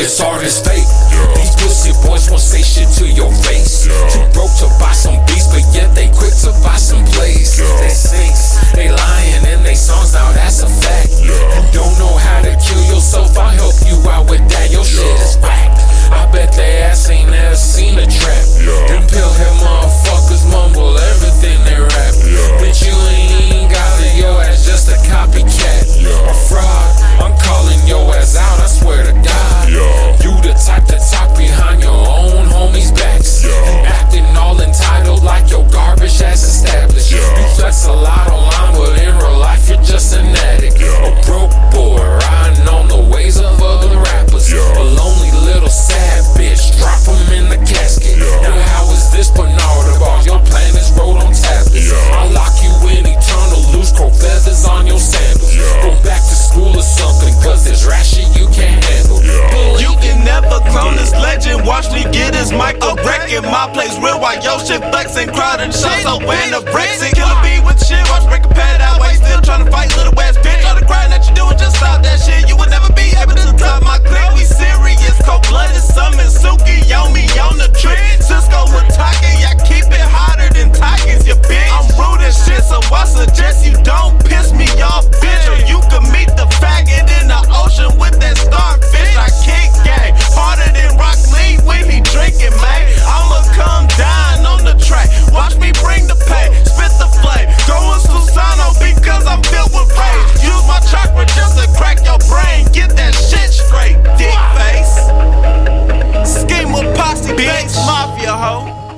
it's hard as fate. These pussy boys won't say shit to your face. Too broke to buy some beats, but yet they quick to buy some plays. They six, they lying in they songs, now that's a fact. You don't know how to kill yourself, I'll help you out with that. Your shit is whack. I bet they ass ain't never seen a trap. Them pill head motherfuckers mumble everything they rap. Bitch, you ain't got it, yo ass just a copycat. A fraud, I'm calling your ass out, I swear to God. You the type to talk behind your own homies' backs. You acting all entitled like your garbage ass established. You flex a lot online, but in real life you're just an addict. A broke boy riding on the ways of other rappers. A lonely little sad bitch, drop him in the casket. Now how is this Bernard about your plan is wrote on tablets? I'll lock you in eternal, loose crow feathers on your sandals. Go back to school or something, cause there's ratchet you can't handle. You can never clone this legend, watch me get his mic a wreck. In my place real while yo shit flexing, crowding shots, I'll win the bricks. And killer B with shit, watch break a pad out, why you still trying to fight little ass bitch? All the grind that you doing, just stop that shit, you would never be able to top my clique. We serious, cold blooded, summon Suki, Yomi on the trip. Cisco with Taki, I keep it hotter than Taki's, you bitch. I'm rude as shit, so I suggest you don't piss me off, bitch. Or you can meet the faggot in the ocean with that starfish. I kick gang harder than Rock Lee when he drinking, man. I'ma come down on the track, watch me bring the pain, spit the flame. Going Susano because I'm filled with rage. Use my chakra just to crack your brain, get that shit straight, dick face. Scheme with posse, bitch, mafia hoe.